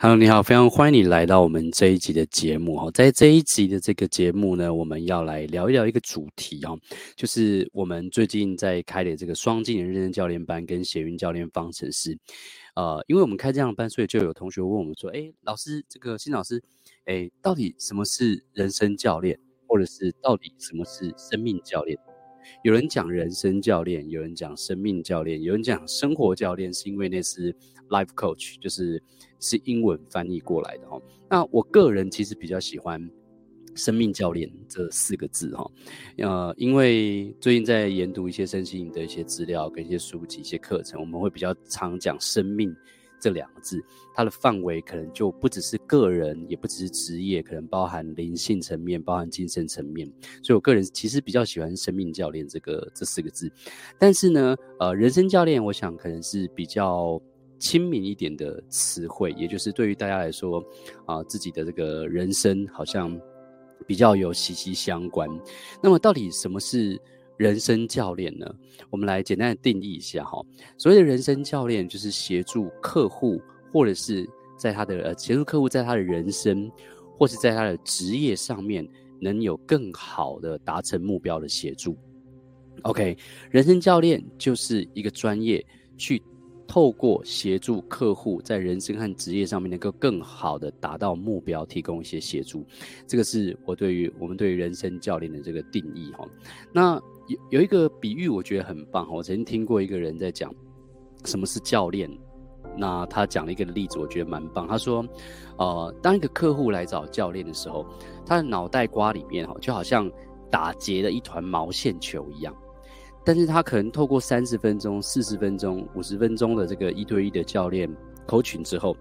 Hello， 你好，非常欢迎你来到我们这一集的节目哈。在这一集的这个节目呢，我们要来聊一聊一个主题哈，就是我们最近在开的这个双技能认证教练班跟协运教练方程式。因为我们开这样的班，所以就有同学问我们说，老师，这个新老师，到底什么是人生教练，或者是到底什么是生命教练？有人讲人生教练，有人讲生命教练，有人讲生活教练，是因为那是 life coach， 就是英文翻译过来的。那我个人其实比较喜欢生命教练这四个字。因为最近在研读一些身心灵的一些资料跟一些书籍一些课程，我们会比较常讲生命这两个字，它的范围可能就不只是个人，也不只是职业，可能包含灵性层面，包含精神层面，所以我个人其实比较喜欢生命教练这四个字。但是呢，人生教练我想可能是比较亲民一点的词汇，也就是对于大家来说自己的这个人生好像比较有息息相关。那么到底什么是人生教练呢？我们来简单的定义一下。所谓的人生教练，就是协助客户，或者是在他的协助客户在他的人生，或是在他的职业上面，能有更好的达成目标的协助。OK， 人生教练就是一个专业，去透过协助客户在人生和职业上面能够更好的达到目标，提供一些协助。这个是我们对于人生教练的这个定义。那有一个比喻我觉得很棒，我曾经听过一个人在讲什么是教练，那他讲了一个例子我觉得蛮棒。他说当一个客户来找教练的时候，他的脑袋瓜里面就好像打结了一团毛线球一样，但是他可能透过30分钟40分钟50分钟的这个一对一的教练coaching之后，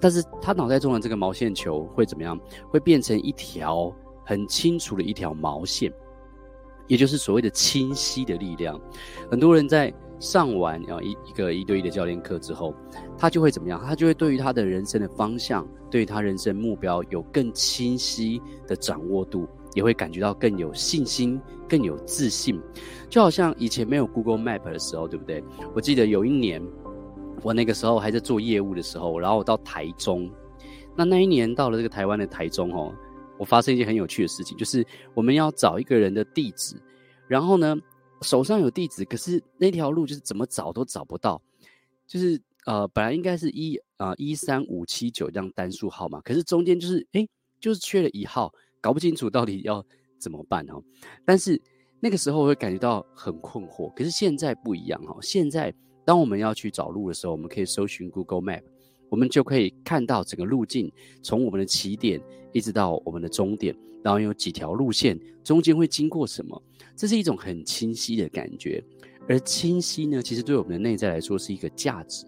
但是他脑袋中的这个毛线球会怎么样？会变成一条很清楚的一条毛线，也就是所谓的清晰的力量。很多人在上完一个一对一的教练课之后，他就会怎么样？他就会对于他的人生的方向，对于他人生目标有更清晰的掌握度，也会感觉到更有信心，更有自信。就好像以前没有 Google Map 的时候，对不对？我记得有一年，我那个时候还在做业务的时候，然后我到台中，那一年到了这个台湾的台中。我发生一件很有趣的事情，就是我们要找一个人的地址，然后呢手上有地址，可是那条路就是怎么找都找不到，就是本来应该是13579这样单数号嘛，可是中间就是就是缺了一号，搞不清楚到底要怎么办。但是那个时候我会感觉到很困惑，可是现在不一样。现在当我们要去找路的时候，我们可以搜寻 Google Map，我们就可以看到整个路径，从我们的起点一直到我们的终点，然后有几条路线，中间会经过什么，这是一种很清晰的感觉。而清晰呢，其实对我们的内在来说是一个价值。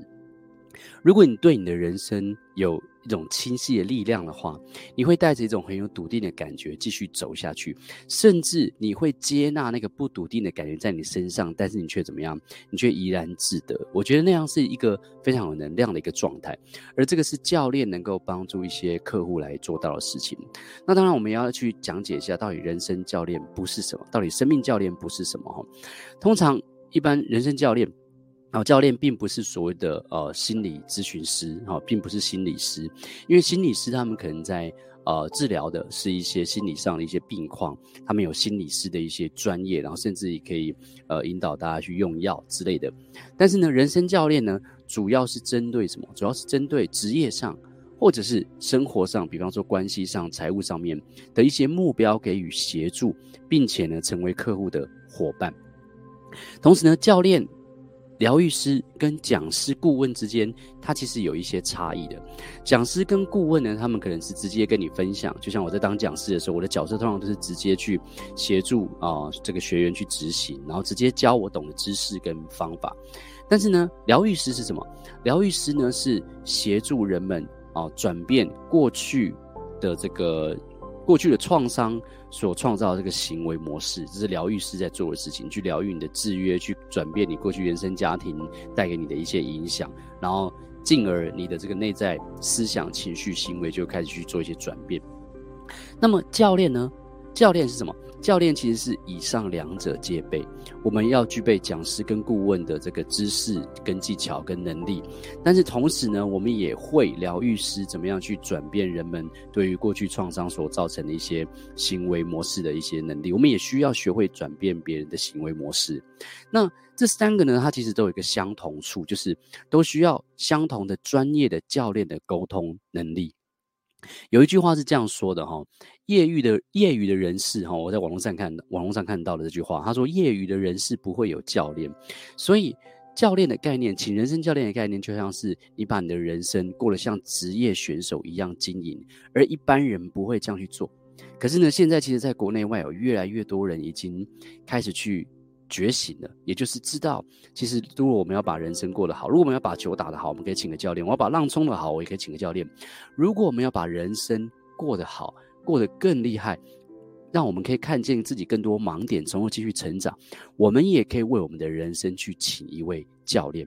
如果你对你的人生有一种清晰的力量的话，你会带着一种很有笃定的感觉继续走下去，甚至你会接纳那个不笃定的感觉在你身上，但是你却怎么样？你却怡然自得。我觉得那样是一个非常有能量的一个状态，而这个是教练能够帮助一些客户来做到的事情。那当然我们要去讲解一下，到底人生教练不是什么，到底生命教练不是什么。通常一般人生教练教练并不是所谓的心理咨询师，并不是心理师，因为心理师他们可能在治疗的是一些心理上的一些病况，他们有心理师的一些专业，然后甚至也可以引导大家去用药之类的。但是呢，人生教练呢，主要是针对什么？主要是针对职业上，或者是生活上，比方说关系上、财务上面的一些目标给予协助，并且呢，成为客户的伙伴。同时呢，教练、疗愈师跟讲师、顾问之间，它其实有一些差异的。讲师跟顾问呢，他们可能是直接跟你分享，就像我在当讲师的时候，我的角色通常都是直接去协助这个学员去执行，然后直接教我懂的知识跟方法。但是呢，疗愈师是什么？疗愈师呢，是协助人们转变过去的创伤所创造的这个行为模式，这是疗愈师在做的事情，去疗愈你的制约，去转变你过去原生家庭带给你的一些影响，然后进而你的这个内在思想、情绪、行为就开始去做一些转变。那么教练呢，教练是什么？教练其实是以上两者皆备，我们要具备讲师跟顾问的这个知识跟技巧跟能力，但是同时呢，我们也会疗愈师怎么样去转变人们对于过去创伤所造成的一些行为模式的一些能力，我们也需要学会转变别人的行为模式。那这三个呢，它其实都有一个相同处，就是都需要相同的专业的教练的沟通能力。有一句话是这样说的哈，业余的人士哈，我在网络上看到的这句话，他说业余的人士不会有教练，所以教练的概念，请人生教练的概念，就像是你把你的人生过得像职业选手一样经营，而一般人不会这样去做。可是呢，现在其实在国内外有越来越多人已经开始去觉醒了，也就是知道其实如果我们要把人生过得好，如果我们要把球打得好，我们可以请个教练，我要把浪冲得好，我也可以请个教练。如果我们要把人生过得好，过得更厉害，让我们可以看见自己更多盲点，从而继续成长，我们也可以为我们的人生去请一位教练。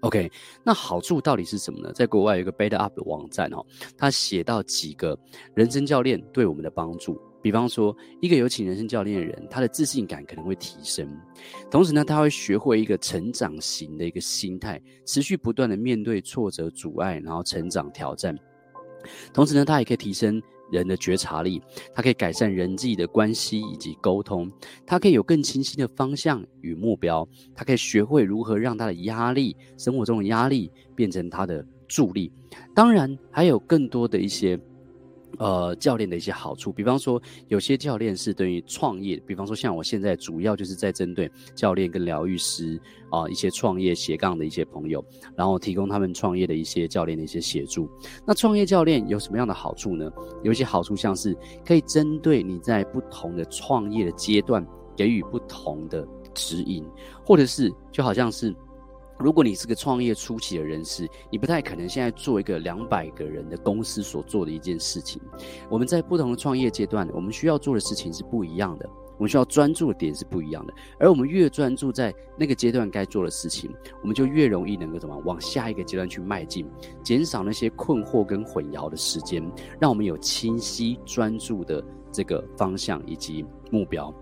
OK， 那好处到底是什么呢？在国外有一个 Better Up 的网站哦，他写到几个人生教练对我们的帮助。比方说，一个有请人生教练的人，他的自信感可能会提升，同时呢，他会学会一个成长型的一个心态，持续不断的面对挫折、阻碍，然后成长挑战。同时呢，他也可以提升人的觉察力，他可以改善人际的关系以及沟通，他可以有更清晰的方向与目标，他可以学会如何让他的压力，生活中的压力变成他的助力。当然，还有更多的一些教练的一些好处，比方说有些教练是对于创业，比方说像我现在主要就是在针对教练跟疗愈师一些创业斜杠的一些朋友，然后提供他们创业的一些教练的一些协助。那创业教练有什么样的好处呢？有一些好处像是可以针对你在不同的创业的阶段给予不同的指引，或者是就好像是如果你是个创业初期的人士，你不太可能现在做一个200个人的公司所做的一件事情。我们在不同的创业阶段，我们需要做的事情是不一样的，我们需要专注的点是不一样的，而我们越专注在那个阶段该做的事情，我们就越容易能够怎么往下一个阶段去迈进，减少那些困惑跟混淆的时间，让我们有清晰专注的这个方向以及目标。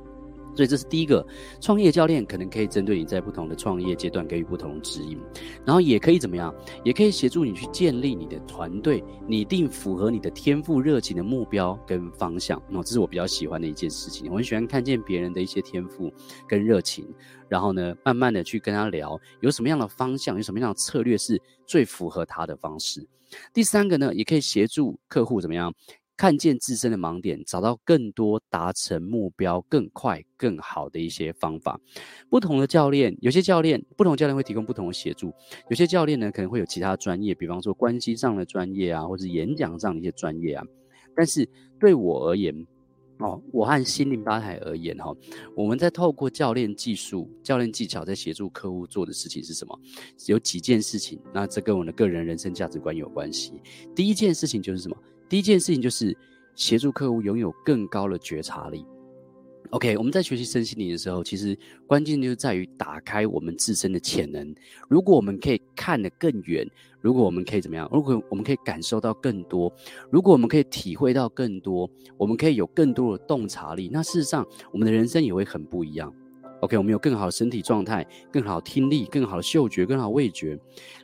所以这是第一个，创业教练可能可以针对你在不同的创业阶段给予不同的指引，然后也可以怎么样，也可以协助你去建立你的团队，拟定符合你的天赋、热情的目标跟方向。那这是我比较喜欢的一件事情，我很喜欢看见别人的一些天赋跟热情，然后呢，慢慢的去跟他聊有什么样的方向，有什么样的策略是最符合他的方式。第三个呢，也可以协助客户怎么样看见自身的盲点，找到更多达成目标更快更好的一些方法。不同的教练，有些教练不同教练会提供不同的协助，有些教练呢可能会有其他专业，比方说关系上的专业啊，或者演讲上的一些专业啊。但是对我而言我和心灵吧台而言我们在透过教练技术、教练技巧在协助客户做的事情是什么？有几件事情，那这跟我的个人人生价值观有关系。第一件事情就是协助客户拥有更高的觉察力。 OK， 我们在学习身心灵的时候，其实关键就是在于打开我们自身的潜能。如果我们可以看得更远，如果我们可以怎么样，如果我们可以感受到更多，如果我们可以体会到更多，我们可以有更多的洞察力，那事实上我们的人生也会很不一样。OK， 我们有更好的身体状态，更好的听力，更好的嗅觉，更好的味觉。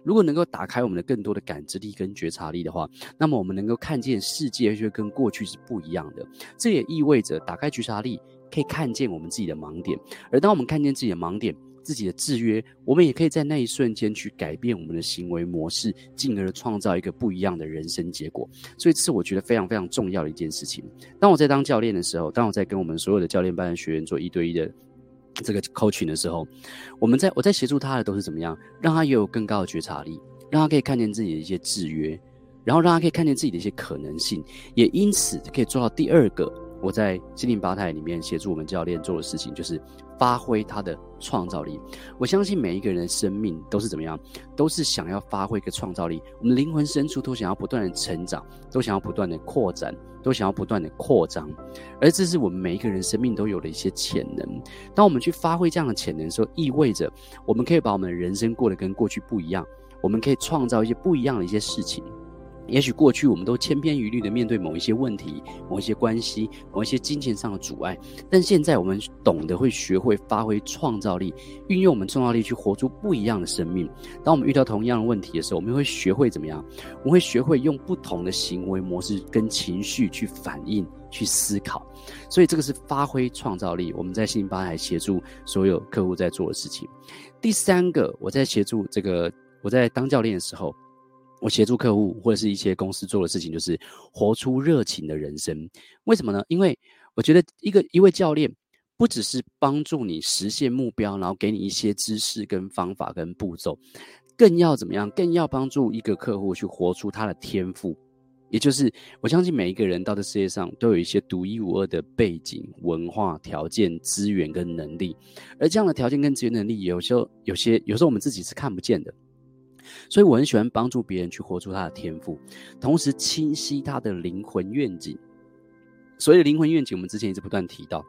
如果能够打开我们的更多的感知力跟觉察力的话，那么我们能够看见世界就跟过去是不一样的。这也意味着打开觉察力可以看见我们自己的盲点，而当我们看见自己的盲点、自己的制约，我们也可以在那一瞬间去改变我们的行为模式，进而创造一个不一样的人生结果。所以这是我觉得非常非常重要的一件事情。当我在当教练的时候，当我在跟我们所有的教练班的学员做一对一的这个 coaching 的时候，我在协助他的都是怎么样，让他也有更高的觉察力，让他可以看见自己的一些制约，然后让他可以看见自己的一些可能性，也因此可以做到第二个我在心灵吧台里面协助我们教练做的事情，就是发挥他的创造力。我相信每一个人的生命都是怎么样，都是想要发挥一个创造力，我们灵魂深处都想要不断的成长，都想要不断的扩展，都想要不断的扩张，而这是我们每一个人生命都有的一些潜能。当我们去发挥这样的潜能的时候，意味着我们可以把我们的人生过得跟过去不一样，我们可以创造一些不一样的一些事情。也许过去我们都千篇一律的面对某一些问题、某一些关系、某一些金钱上的阻碍，但现在我们懂得会学会发挥创造力，运用我们创造力去活出不一样的生命。当我们遇到同样的问题的时候，我们会学会怎么样？我们会学会用不同的行为模式跟情绪去反应、去思考。所以这个是发挥创造力，我们在新发财协助所有客户在做的事情。第三个，我在当教练的时候，我协助客户或者是一些公司做的事情，就是活出热情的人生。为什么呢？因为我觉得一位教练不只是帮助你实现目标，然后给你一些知识跟方法跟步骤，更要怎么样？更要帮助一个客户去活出他的天赋。也就是我相信每一个人到这世界上都有一些独一无二的背景、文化、条件、资源跟能力，而这样的条件跟资源能力有时候我们自己是看不见的。所以我很喜欢帮助别人去活出他的天赋，同时清晰他的灵魂愿景。所谓的灵魂愿景，我们之前一直不断提到，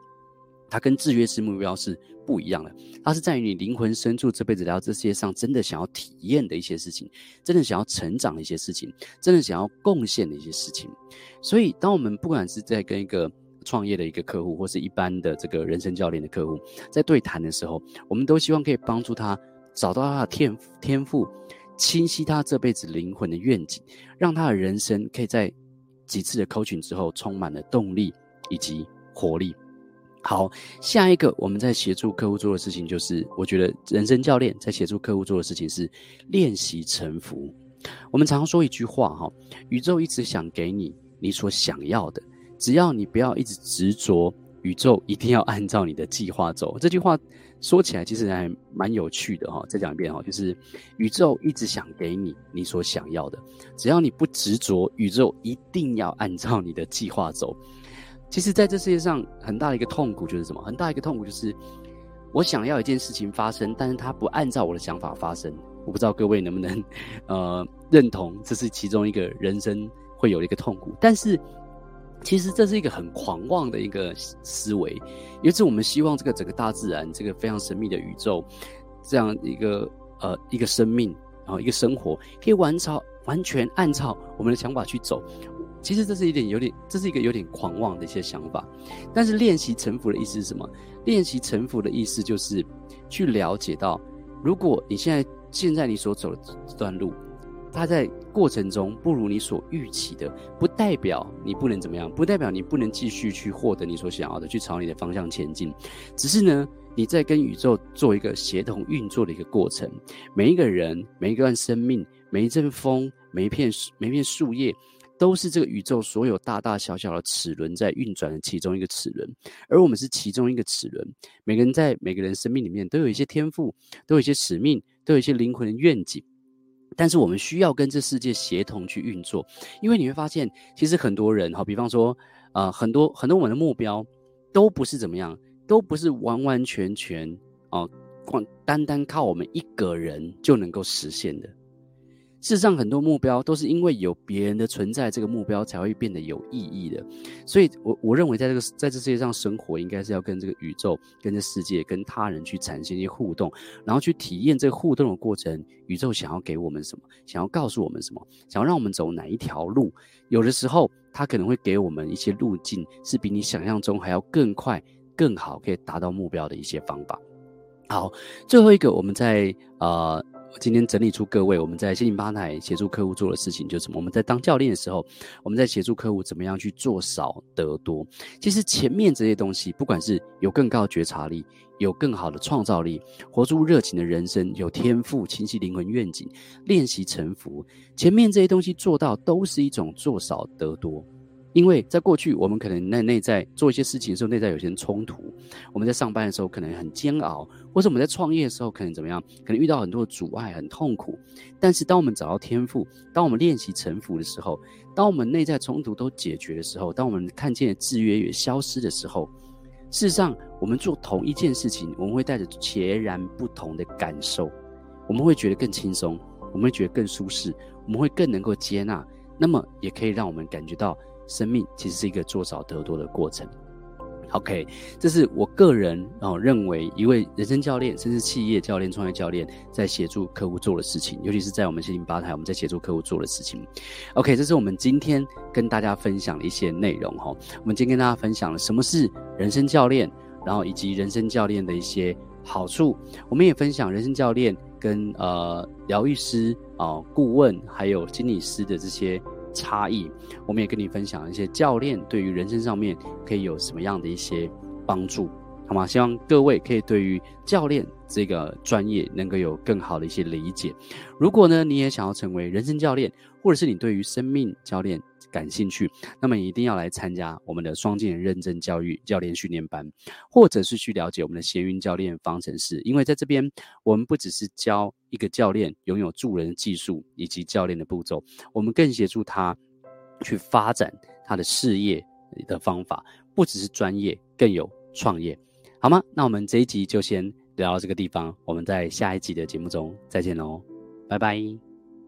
它跟制约式目标是不一样的，它是在于你灵魂深处这辈子来到这世界上真的想要体验的一些事情，真的想要成长的一些事情，真的想要贡献的一些事情。所以当我们不管是在跟一个创业的一个客户，或是一般的这个人生教练的客户在对谈的时候，我们都希望可以帮助他找到他的天赋，清晰他这辈子灵魂的愿景，让他的人生可以在几次的 coaching 之后充满了动力以及活力。好，下一个我们在协助客户做的事情，就是我觉得人生教练在协助客户做的事情是练习臣服。我们常说一句话宇宙一直想给你所想要的，只要你不要一直执着，宇宙一定要按照你的计划走。这句话说起来其实还蛮有趣的再讲一遍就是宇宙一直想给你所想要的，只要你不执着，宇宙一定要按照你的计划走。其实在这世界上很大的一个痛苦就是什么？很大一个痛苦就是我想要一件事情发生，但是它不按照我的想法发生。我不知道各位能不能认同，这是其中一个人生会有的一个痛苦。但是其实这是一个很狂妄的一个思维，尤其我们希望这个整个大自然，这个非常神秘的宇宙，这样一个生命，然后一个生活，可以完全按照我们的想法去走。其实这是一个有点狂妄的一些想法。但是练习臣服的意思是什么？练习臣服的意思就是去了解到，如果你现在你所走的这段路，它在过程中不如你所预期的，不代表你不能怎么样，不代表你不能继续去获得你所想要的，去朝你的方向前进。只是呢，你在跟宇宙做一个协同运作的一个过程。每一个人，每一段生命，每一阵风，每一片树叶，都是这个宇宙所有大大小小的齿轮在运转的其中一个齿轮，而我们是其中一个齿轮。每个人在每个人生命里面都有一些天赋，都有一些使命，都有一些灵魂的愿景，但是我们需要跟这世界协同去运作。因为你会发现，其实很多人比方说很多我们的目标都不是怎么样，都不是完完全全单单靠我们一个人就能够实现的。事实上，很多目标都是因为有别人的存在，这个目标才会变得有意义的。所以我认为在这世界上生活，应该是要跟这个宇宙、跟这世界、跟他人去产生一些互动，然后去体验这个互动的过程。宇宙想要给我们什么？想要告诉我们什么？想要让我们走哪一条路？有的时候，他可能会给我们一些路径，是比你想象中还要更快、更好，可以达到目标的一些方法。好，最后一个，我们在今天整理出各位我们在心灵吧台协助客户做的事情，就是什么？我们在当教练的时候，我们在协助客户怎么样去做少得多。其实前面这些东西，不管是有更高的觉察力，有更好的创造力，活出热情的人生，有天赋，清晰灵魂愿景，练习臣服，前面这些东西做到，都是一种做少得多。因为在过去，我们可能内在做一些事情的时候，内在有些冲突；我们在上班的时候可能很煎熬，或者我们在创业的时候可能怎么样，可能遇到很多的阻碍，很痛苦。但是当我们找到天赋，当我们练习臣服的时候，当我们内在冲突都解决的时候，当我们看见的制约也消失的时候，事实上我们做同一件事情，我们会带着截然不同的感受，我们会觉得更轻松，我们会觉得更舒适，我们会更能够接纳，那么也可以让我们感觉到生命其实是一个做少得多的过程。OK， 这是我个人认为一位人生教练甚至企业教练、创业教练在协助客户做的事情，尤其是在我们708台我们在协助客户做的事情。 OK， 这是我们今天跟大家分享的一些内容。我们今天跟大家分享了什么是人生教练，然后以及人生教练的一些好处。我们也分享人生教练跟疗愈师、顾问还有心理师的这些差异。我们也跟你分享一些教练对于人生上面可以有什么样的一些帮助，好吗？希望各位可以对于教练这个专业能够有更好的一些理解。如果呢你也想要成为人生教练，或者是你对于生命教练感兴趣，那么你一定要来参加我们的双技能认证教育教练训练班，或者是去了解我们的协运教练方程式。因为在这边我们不只是教一个教练拥有助人的技术以及教练的步骤，我们更协助他去发展他的事业的方法，不只是专业，更有创业，好吗？那我们这一集就先聊到这个地方，我们在下一集的节目中再见咯，拜拜。